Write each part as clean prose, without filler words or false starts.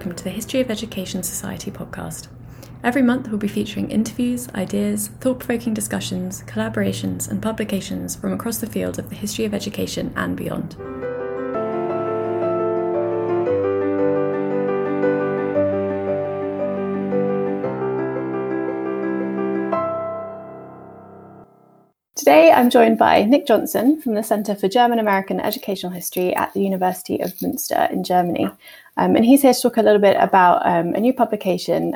welcome to the History of Education Society podcast. Every month we'll be featuring interviews, ideas, thought-provoking discussions, collaborations and publications from across the field of the history of education and beyond. Today I'm joined by Nick Johnson from the Center for German-American Educational History at the University of Münster in Germany. And he's here to talk a little bit about a new publication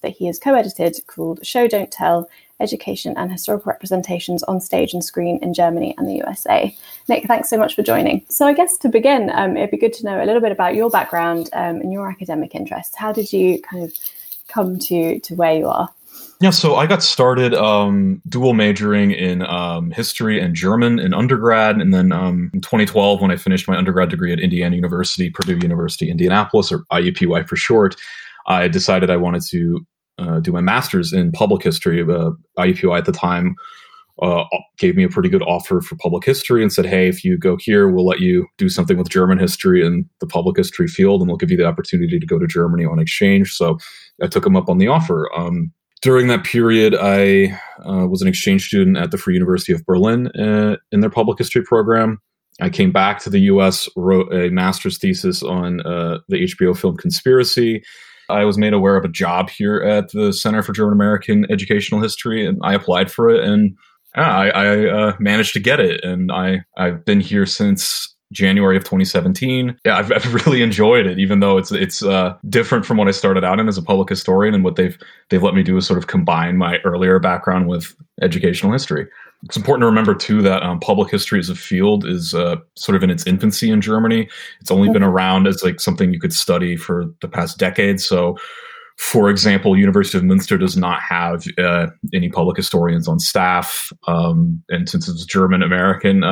that he has co-edited called Show, Don't Tell, Education and Historical Representations on Stage and Screen in Germany and the USA. Nick, thanks so much for joining. So I guess to begin, it'd be good to know a little bit about your background and your academic interests. How did you kind of come to where you are? Yeah, so I got started dual majoring in history and German in undergrad. And then in 2012, when I finished my undergrad degree at Indiana University, Purdue University, Indianapolis, or IUPI for short, I decided I wanted to do my master's in public history. IUPI at the time gave me a pretty good offer for public history and said, hey, if you go here, we'll let you do something with German history in the public history field, and we'll give you the opportunity to go to Germany on exchange. So I took them up on the offer. During that period, I was an exchange student at the Free University of Berlin in their public history program. I came back to the U.S., wrote a master's thesis on the HBO film Conspiracy. I was made aware of a job here at the Center for German-American Educational History, and I applied for it, and I managed to get it. And I've been here since January of 2017. Yeah, I've really enjoyed it, even though it's different from what I started out in as a public historian, and what they've let me do is sort of combine my earlier background with educational history. It's important to remember too that public history as a field is sort of in its infancy in Germany. It's only been around as like something you could study for the past decade. So, for example, University of Münster does not have any public historians on staff, and since it's German-American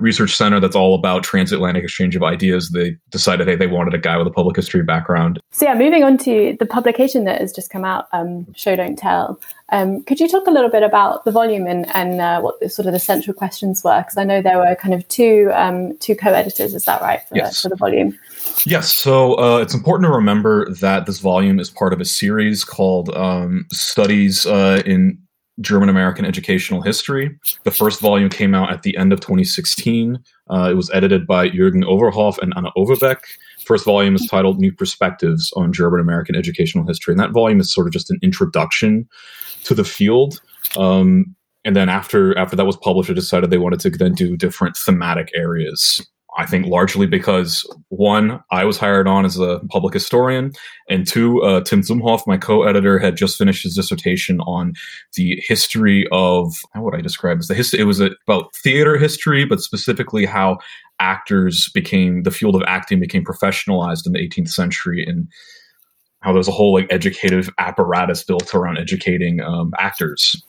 research center that's all about transatlantic exchange of ideas, they decided, hey, they wanted a guy with a public history background. So yeah, moving on to the publication that has just come out, Show, Don't Tell. Could you talk a little bit about the volume and what the, sort of the central questions were? Because I know there were kind of two co-editors, is that right, for the volume? Yes. So it's important to remember that this volume is part of a series called Studies in German-American Educational History. The first volume came out at the end of 2016. It was edited by Jürgen Overhoff and Anna Overbeck. First volume is titled New Perspectives on German-American Educational History. And that volume is sort of just an introduction to the field. And then after that was published, I decided they wanted to then do different thematic areas. I think largely because, one, I was hired on as a public historian, and two, Tim Zumhoff, my co-editor, had just finished his dissertation on the history of, how would I describe this? It was about theater history, but specifically how actors became, the field of acting became professionalized in the 18th century, and how there's a whole like educative apparatus built around educating actors.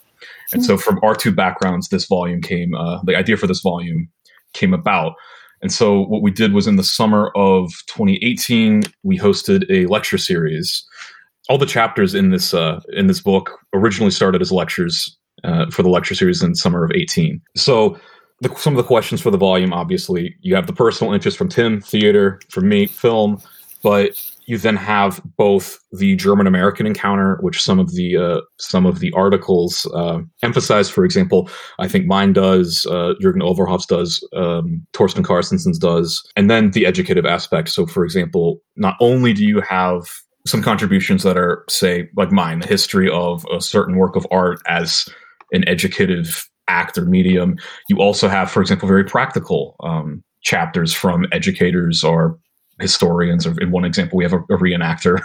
And so from our two backgrounds, this volume came, the idea for this volume came about. And so what we did was in the summer of 2018, we hosted a lecture series. All the chapters in this book originally started as lectures for the lecture series in summer of 18. So some of the questions for the volume, obviously, you have the personal interest from Tim, theater, from me, film, but you then have both the German-American encounter, which some of the articles emphasize. For example, I think mine does, Jürgen Overhoff's does, Torsten Carstensen's does, and then the educative aspect. So, for example, not only do you have some contributions that are, say, like mine, the history of a certain work of art as an educative act or medium, you also have, for example, very practical chapters from educators or historians, or in one example, we have a reenactor.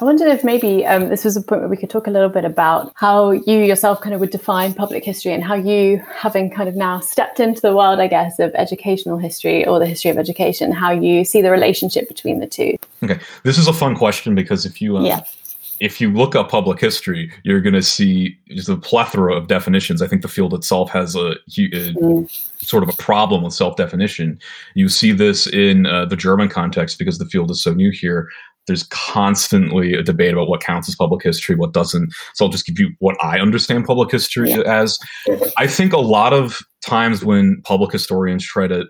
I wondered if maybe this was a point where we could talk a little bit about how you yourself kind of would define public history and how you, having kind of now stepped into the world, I guess, of educational history or the history of education, how you see the relationship between the two. Okay. This is a fun question because if you look up public history, you're going to see just a plethora of definitions. I think the field itself has sort of a problem with self-definition. You see this in the German context because the field is so new here. There's constantly a debate about what counts as public history, what doesn't. So I'll just give you what I understand public history as. I think a lot of times when public historians try to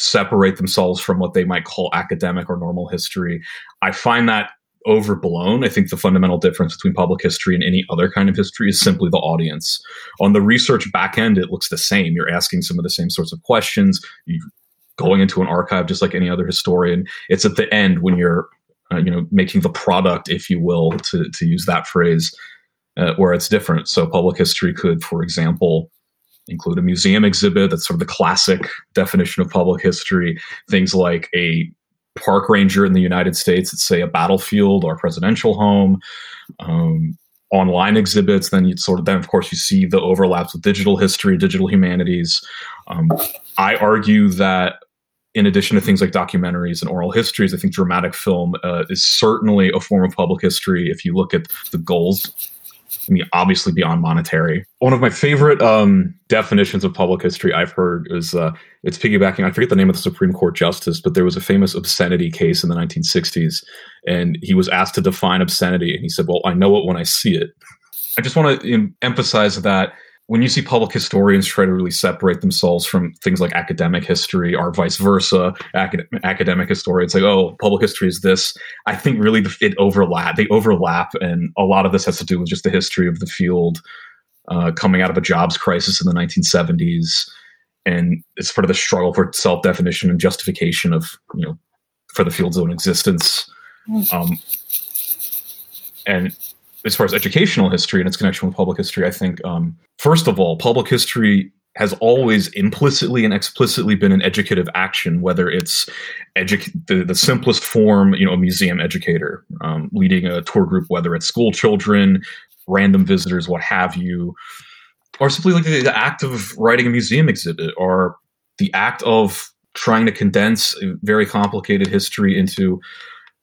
separate themselves from what they might call academic or normal history. I find that overblown. I think the fundamental difference between public history and any other kind of history is simply the audience. On the research back end, it looks the same. You're asking some of the same sorts of questions. You're going into an archive just like any other historian. It's at the end when you're making the product, if you will, to use that phrase, where it's different. So public history could, for example, include a museum exhibit. That's sort of the classic definition of public history. Things like a park ranger in the United States, it's say a battlefield or a presidential home, online exhibits. Then of course, you see the overlaps with digital history, digital humanities. I argue that in addition to things like documentaries and oral histories, I think dramatic film is certainly a form of public history. If you look at the goals, I mean, obviously beyond monetary. One of my favorite definitions of public history I've heard is it's piggybacking. I forget the name of the Supreme Court justice, but there was a famous obscenity case in the 1960s, and he was asked to define obscenity. And he said, well, I know it when I see it. I just want to emphasize that when you see public historians try to really separate themselves from things like academic history or vice versa, academic historians say, oh, public history is this. I think really they overlap. And a lot of this has to do with just the history of the field coming out of a jobs crisis in the 1970s. And it's part of the struggle for self-definition and justification of, for the field's own existence. And as far as educational history and its connection with public history, I think, first of all, public history has always implicitly and explicitly been an educative action, whether it's the simplest form, a museum educator leading a tour group, whether it's school children, random visitors, what have you, or simply like the act of writing a museum exhibit or the act of trying to condense very complicated history into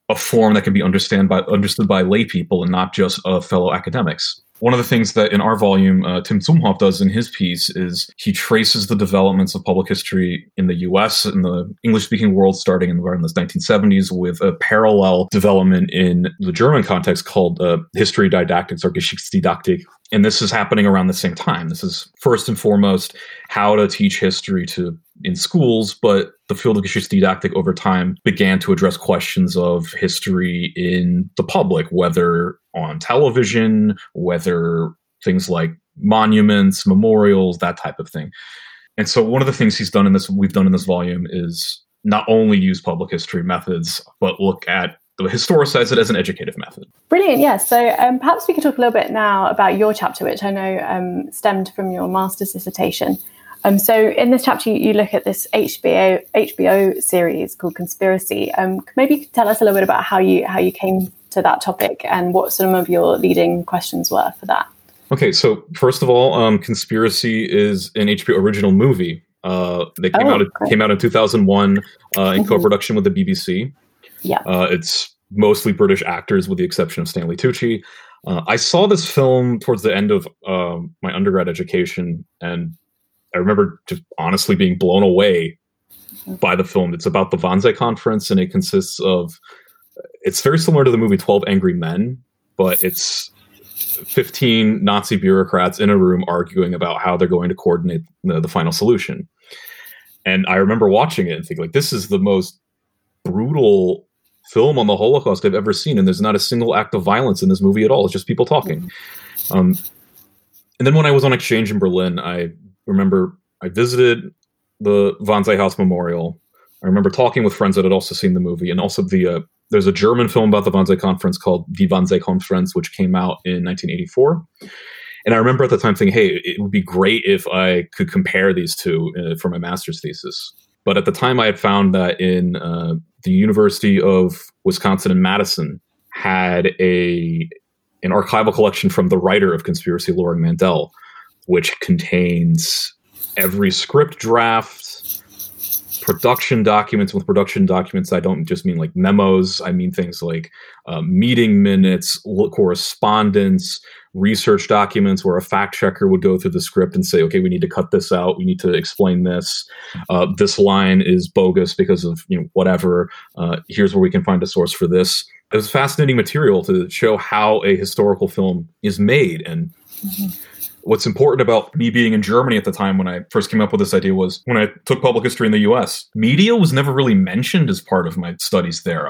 a form that can be understood by lay people and not just fellow academics. One of the things that in our volume, Tim Zumhoff does in his piece is he traces the developments of public history in the U.S. in the English-speaking world starting in the 1970s with a parallel development in the German context called history didactics or Geschichtsdidaktik. And this is happening around the same time. This is first and foremost how to teach history in schools, but the field of Geschichtsdidaktik over time began to address questions of history in the public, whether on television, whether things like monuments, memorials, that type of thing. And so one of the things we've done in this volume is not only use public history methods, but look at historicize it as an educative method. Brilliant, yes. Yeah. So perhaps we could talk a little bit now about your chapter, which I know stemmed from your master's dissertation. So in this chapter, you look at this HBO series called Conspiracy. Maybe you could tell us a little bit about how you came to that topic and what some of your leading questions were for that. Okay, so first of all, Conspiracy is an HBO original movie. That came out in 2001 in co-production with the BBC. Yeah, it's mostly British actors with the exception of Stanley Tucci. I saw this film towards the end of my undergrad education, and I remember just honestly being blown away by the film. It's about the Wannsee Conference, and it consists of, it's very similar to the movie 12 Angry Men, but it's 15 Nazi bureaucrats in a room arguing about how they're going to coordinate the final solution. And I remember watching it and thinking, like, this is the most brutal film on the Holocaust I've ever seen, and there's not a single act of violence in this movie at all. It's just people talking. And then when I was on exchange in Berlin, I remember I visited the Wannsee House Memorial. I remember talking with friends that had also seen the movie, and also there's a German film about the Wannsee Conference called Die Wannseekonferenz, which came out in 1984. And I remember at the time thinking, hey, it would be great if I could compare these two for my master's thesis. But at the time, I had found that in the University of Wisconsin in Madison had an archival collection from the writer of Conspiracy, Loring Mandel, which contains every script draft, production documents. I don't just mean like memos. I mean things like meeting minutes, correspondence, research documents where a fact checker would go through the script and say, okay, we need to cut this out. We need to explain this. This line is bogus because of whatever. Here's where we can find a source for this. It was fascinating material to show how a historical film is made. And Mm-hmm. What's important about me being in Germany at the time when I first came up with this idea was when I took public history in the U.S., media was never really mentioned as part of my studies there.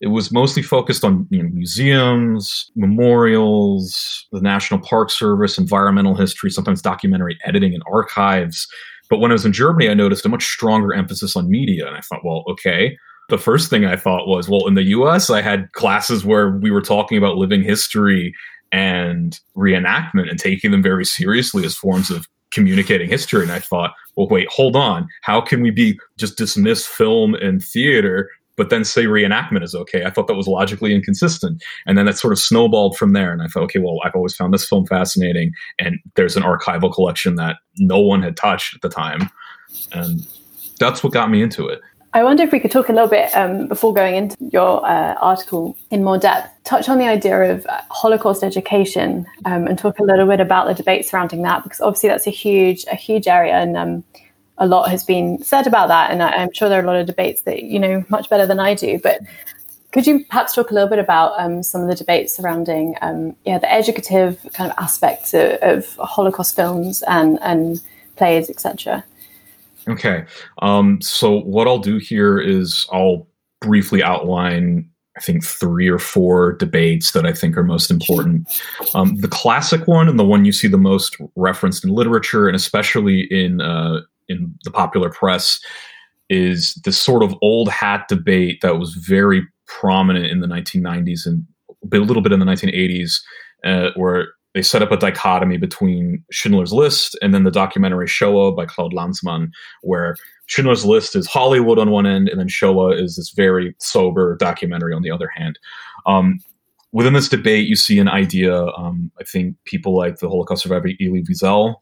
It was mostly focused on museums, memorials, the National Park Service, environmental history, sometimes documentary editing and archives. But when I was in Germany, I noticed a much stronger emphasis on media. And I thought, well, okay. The first thing I thought was, well, in the U.S., I had classes where we were talking about living history and reenactment and taking them very seriously as forms of communicating history. And I thought, well, wait, hold on. How can we be just dismiss film and theater, but then say reenactment is okay? I thought that was logically inconsistent. And then that sort of snowballed from there. And I thought, okay, well, I've always found this film fascinating. And there's an archival collection that no one had touched at the time. And that's what got me into it. I wonder if we could talk a little bit before going into your article in more depth, touch on the idea of Holocaust education and talk a little bit about the debate surrounding that, because obviously that's a huge area and a lot has been said about that. And I'm sure there are a lot of debates that you know much better than I do. But could you perhaps talk a little bit about some of the debates surrounding the educative kind of aspects of Holocaust films and plays, etc.? Okay. So what I'll do here is I'll briefly outline, I think, 3 or 4 debates that I think are most important. The classic one and the one you see the most referenced in literature and especially in the popular press is this sort of old hat debate that was very prominent in the 1990s and a little bit in the 1980s, where they set up a dichotomy between Schindler's List and then the documentary Shoah by Claude Lanzmann, where Schindler's List is Hollywood on one end and then Shoah is this very sober documentary on the other hand. Within this debate, you see an idea, I think people like the Holocaust survivor Elie Wiesel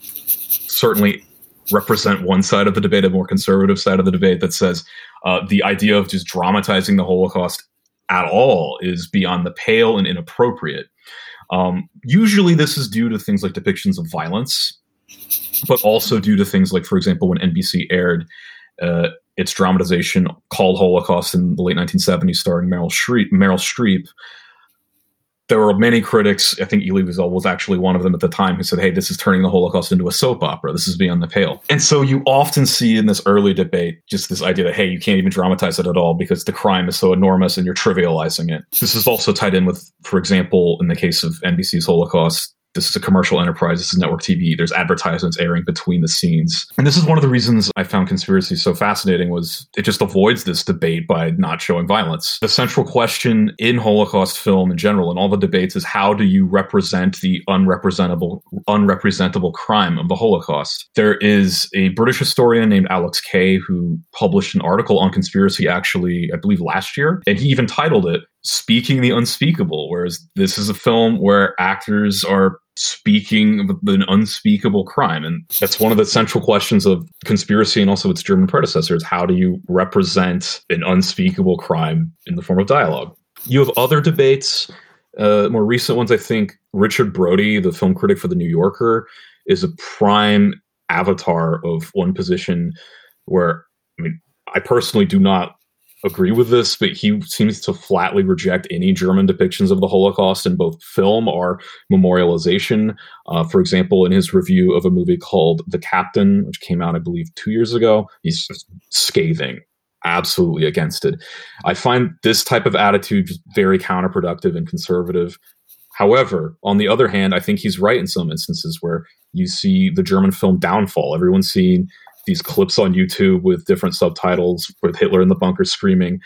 certainly represent one side of the debate, a more conservative side of the debate that says the idea of just dramatizing the Holocaust at all is beyond the pale and inappropriate. Usually this is due to things like depictions of violence, but also due to things like, for example, when NBC aired its dramatization called Holocaust in the late 1970s starring Meryl Streep, there were many critics, I think Elie Wiesel was actually one of them at the time, who said, hey, this is turning the Holocaust into a soap opera. This is beyond the pale. And so you often see in this early debate just this idea that, hey, you can't even dramatize it at all because the crime is so enormous and you're trivializing it. This is also tied in with, for example, in the case of NBC's Holocaust, this is a commercial enterprise, this is network TV, there's advertisements airing between the scenes. And this is one of the reasons I found Conspiracy so fascinating was it just avoids this debate by not showing violence. The central question in Holocaust film in general and all the debates is how do you represent the unrepresentable crime of the Holocaust? There is a British historian named Alex Kay who published an article on Conspiracy actually, I believe last year, and he even titled it, Speaking the Unspeakable, whereas this is a film where actors are speaking an unspeakable crime. And that's one of the central questions of Conspiracy and also its German predecessors. How do you represent an unspeakable crime in the form of dialogue? You have other debates, more recent ones. I think Richard Brody, the film critic for The New Yorker, is a prime avatar of one position where, I mean, I personally do not agree with this, but he seems to flatly reject any German depictions of the Holocaust in both film or memorialization. For example, in his review of a movie called The Captain, which came out, I believe, 2 years ago, he's scathing, absolutely against it. I find this type of attitude very counterproductive and conservative. However, on the other hand, I think he's right in some instances where you see the German film Downfall. Everyone's seen these clips on YouTube with different subtitles with Hitler in the bunker screaming.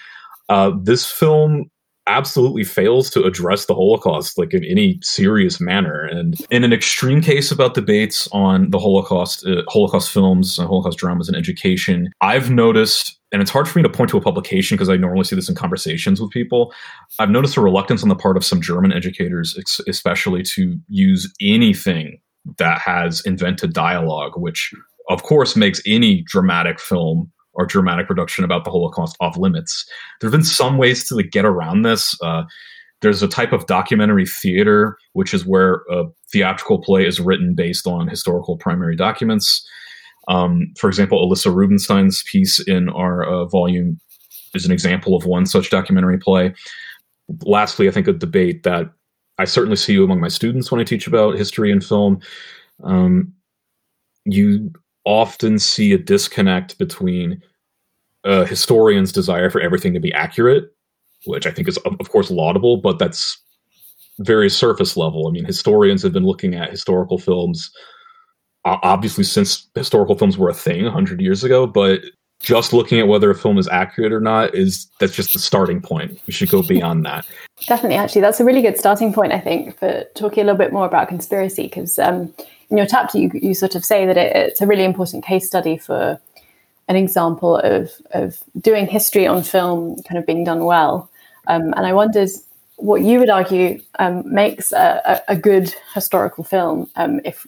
This film absolutely fails to address the Holocaust like in any serious manner. And in an extreme case about debates on the Holocaust, Holocaust films, Holocaust dramas and education, I've noticed, and it's hard for me to point to a publication because I normally see this in conversations with people, I've noticed a reluctance on the part of some German educators, especially to use anything that has invented dialogue, which of course makes any dramatic film or dramatic production about the Holocaust off limits. There have been some ways to get around this. There's a type of documentary theater, which is where a theatrical play is written based on historical primary documents. For example, Alyssa Rubinstein's piece in our volume is an example of one such documentary play. Lastly, I think a debate that I certainly see you among my students when I teach about history and film. You often see a disconnect between a historian's desire for everything to be accurate, which I think is, of course, laudable, but that's very surface level. I mean, historians have been looking at historical films, obviously, since historical films were a thing 100 years ago, but just looking at whether a film is accurate or not, that's just the starting point. We should go beyond that. Definitely, actually. That's a really good starting point, I think, for talking a little bit more about conspiracy, because in your chapter, you sort of say that it's a really important case study for an example of doing history on film kind of being done well. And I wondered what you would argue makes a good historical film. If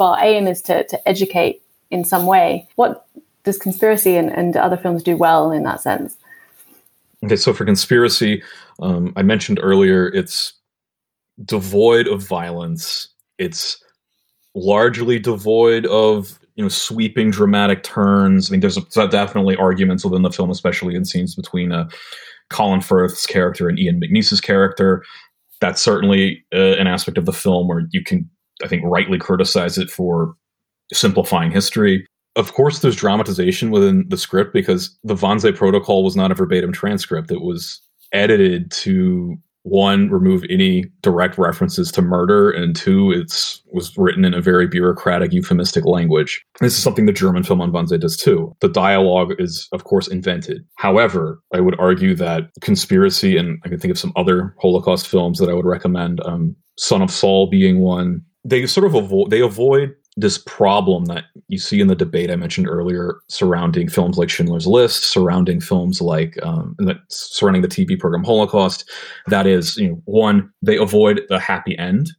our aim is to educate in some way, what does conspiracy and other films do well in that sense? Okay, so for conspiracy, I mentioned earlier, it's devoid of violence. It's largely devoid of sweeping dramatic turns. I mean, there's definitely arguments within the film, especially in scenes between Colin Firth's character and Ian McNeice's character. That's certainly an aspect of the film where you can, I think, rightly criticize it for simplifying history. Of course, there's dramatization within the script because the Wannsee Protocol was not a verbatim transcript. It was edited to, one, remove any direct references to murder, and two, it was written in a very bureaucratic, euphemistic language. This is something the German film on Wannsee does too. The dialogue is, of course, invented. However, I would argue that Conspiracy, and I can think of some other Holocaust films that I would recommend, Son of Saul being one, they sort of avoid this problem that you see in the debate I mentioned earlier surrounding films like Schindler's List, surrounding films like surrounding the TV program Holocaust. That is, one, they avoid the happy end.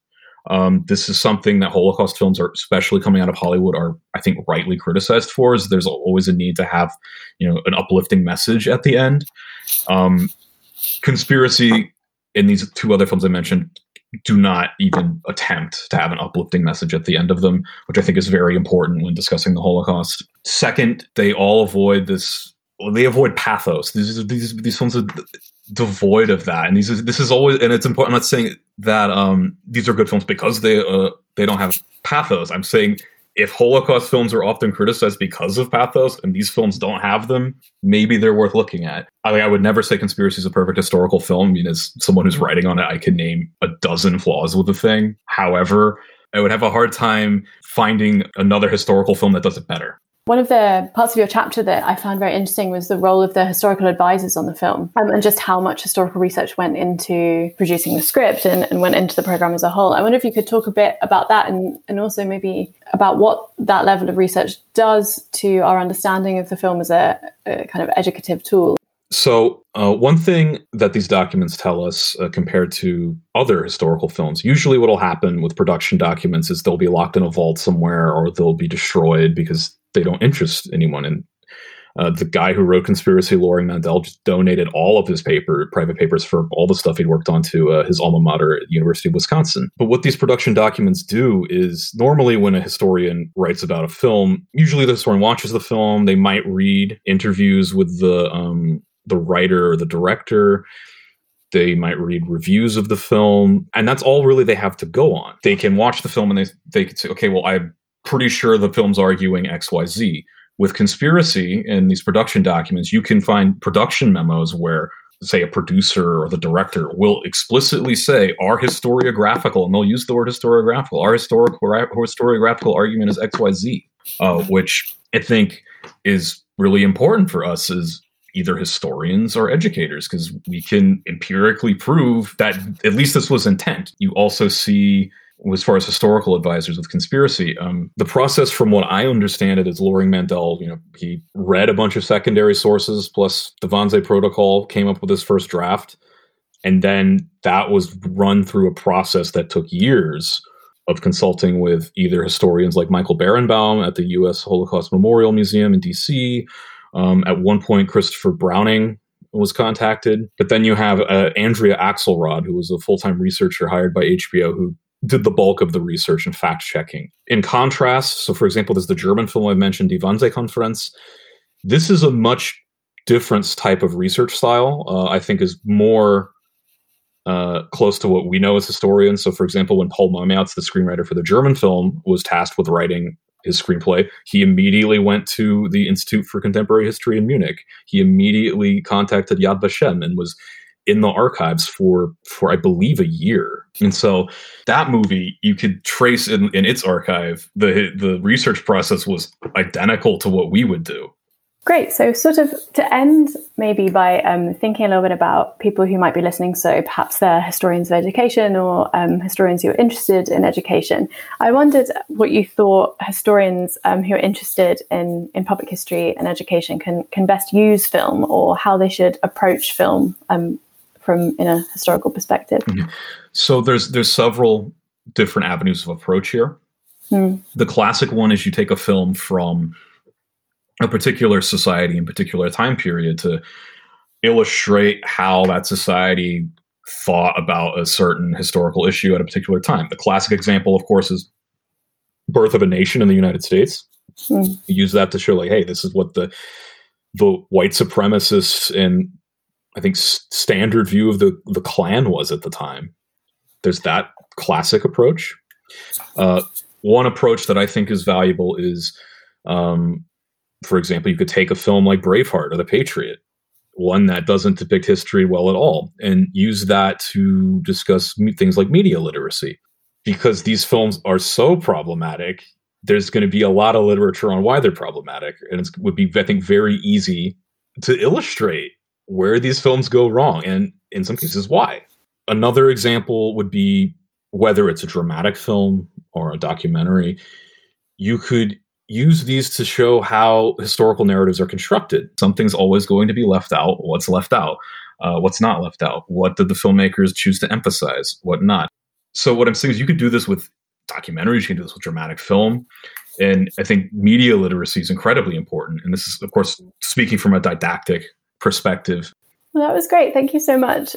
This is something that Holocaust films, are especially coming out of Hollywood, are, I think, rightly criticized for, is there's always a need to have, an uplifting message at the end. Conspiracy and these two other films I mentioned do not even attempt to have an uplifting message at the end of them, which I think is very important when discussing the Holocaust. Second, they all avoid this. They avoid pathos. These films are devoid of that, and this is always. And it's important. I'm not saying that these are good films because they don't have pathos. I'm saying if Holocaust films are often criticized because of pathos, and these films don't have them, maybe they're worth looking at. I would never say Conspiracy is a perfect historical film. I mean, as someone who's writing on it, I can name a dozen flaws with the thing. However, I would have a hard time finding another historical film that does it better. One of the parts of your chapter that I found very interesting was the role of the historical advisors on the film, and just how much historical research went into producing the script and went into the program as a whole. I wonder if you could talk a bit about that and also maybe about what that level of research does to our understanding of the film as a kind of educative tool. So one thing that these documents tell us compared to other historical films, usually what will happen with production documents is they'll be locked in a vault somewhere or they'll be destroyed because they don't interest anyone. And the guy who wrote Conspiracy, Loring Mandel, just donated all of his private papers for all the stuff he'd worked on to his alma mater at University of Wisconsin. But what these production documents do is normally when a historian writes about a film, usually the historian watches the film. They might read interviews with the writer or the director. They might read reviews of the film. And that's all really they have to go on. They can watch the film and they can say, okay, well, I'm pretty sure the film's arguing X, Y, Z. With Conspiracy and these production documents, you can find production memos where, say, a producer or the director will explicitly say, our historiographical, and they'll use the word historiographical, our historiographical argument is X, Y, Z, which I think is really important for us as either historians or educators, because we can empirically prove that at least this was intent. You also see, as far as historical advisors with Conspiracy, the process, from what I understand it, is Loring Mandel, he read a bunch of secondary sources plus the Wannsee Protocol, came up with his first draft, and then that was run through a process that took years of consulting with either historians like Michael Berenbaum at the U.S. Holocaust Memorial Museum in D.C. At one point, Christopher Browning was contacted. But then you have Andrea Axelrod, who was a full-time researcher hired by HBO, who did the bulk of the research and fact-checking. In contrast, so for example, there's the German film I mentioned, Die Wannseekonferenz. This is a much different type of research style. I think is more close to what we know as historians. So, for example, when Paul Mametz, the screenwriter for the German film, was tasked with writing his screenplay, he immediately went to the Institute for Contemporary History in Munich. He immediately contacted Yad Vashem and was in the archives for I believe, a year. And so that movie, you could trace in its archive, the research process was identical to what we would do. Great. So sort of to end maybe by thinking a little bit about people who might be listening. So perhaps they're historians of education or historians who are interested in education. I wondered what you thought historians who are interested in public history and education can best use film, or how they should approach film from in a historical perspective. Mm-hmm. So there's several different avenues of approach here. Mm. The classic one is you take a film from a particular society in particular time period to illustrate how that society thought about a certain historical issue at a particular time. The classic example, of course, is Birth of a Nation in the United States. Mm. You use that to show, like, hey, this is what the white supremacists and, I think, standard view of the Klan was at the time. There's that classic approach. One approach that I think is valuable is, for example, you could take a film like Braveheart or The Patriot, one that doesn't depict history well at all, and use that to discuss things like media literacy. Because these films are so problematic, there's going to be a lot of literature on why they're problematic. And it would be, I think, very easy to illustrate where these films go wrong and, in some cases, why. Another example would be, whether it's a dramatic film or a documentary, you could use these to show how historical narratives are constructed. Something's always going to be left out. What's left out? What's not left out? What did the filmmakers choose to emphasize? What not? So what I'm saying is, you could do this with documentaries. You can do this with dramatic film. And I think media literacy is incredibly important. And this is, of course, speaking from a didactic perspective. Well, that was great. Thank you so much.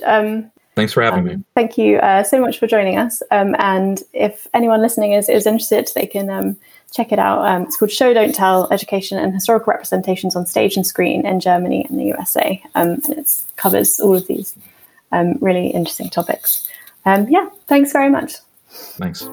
Thanks for having me. Thank you so much for joining us. And if anyone listening is interested, they can check it out. It's called Show, Don't Tell: Education and Historical Representations on Stage and Screen in Germany and the USA. And it covers all of these really interesting topics. Thanks very much. Thanks.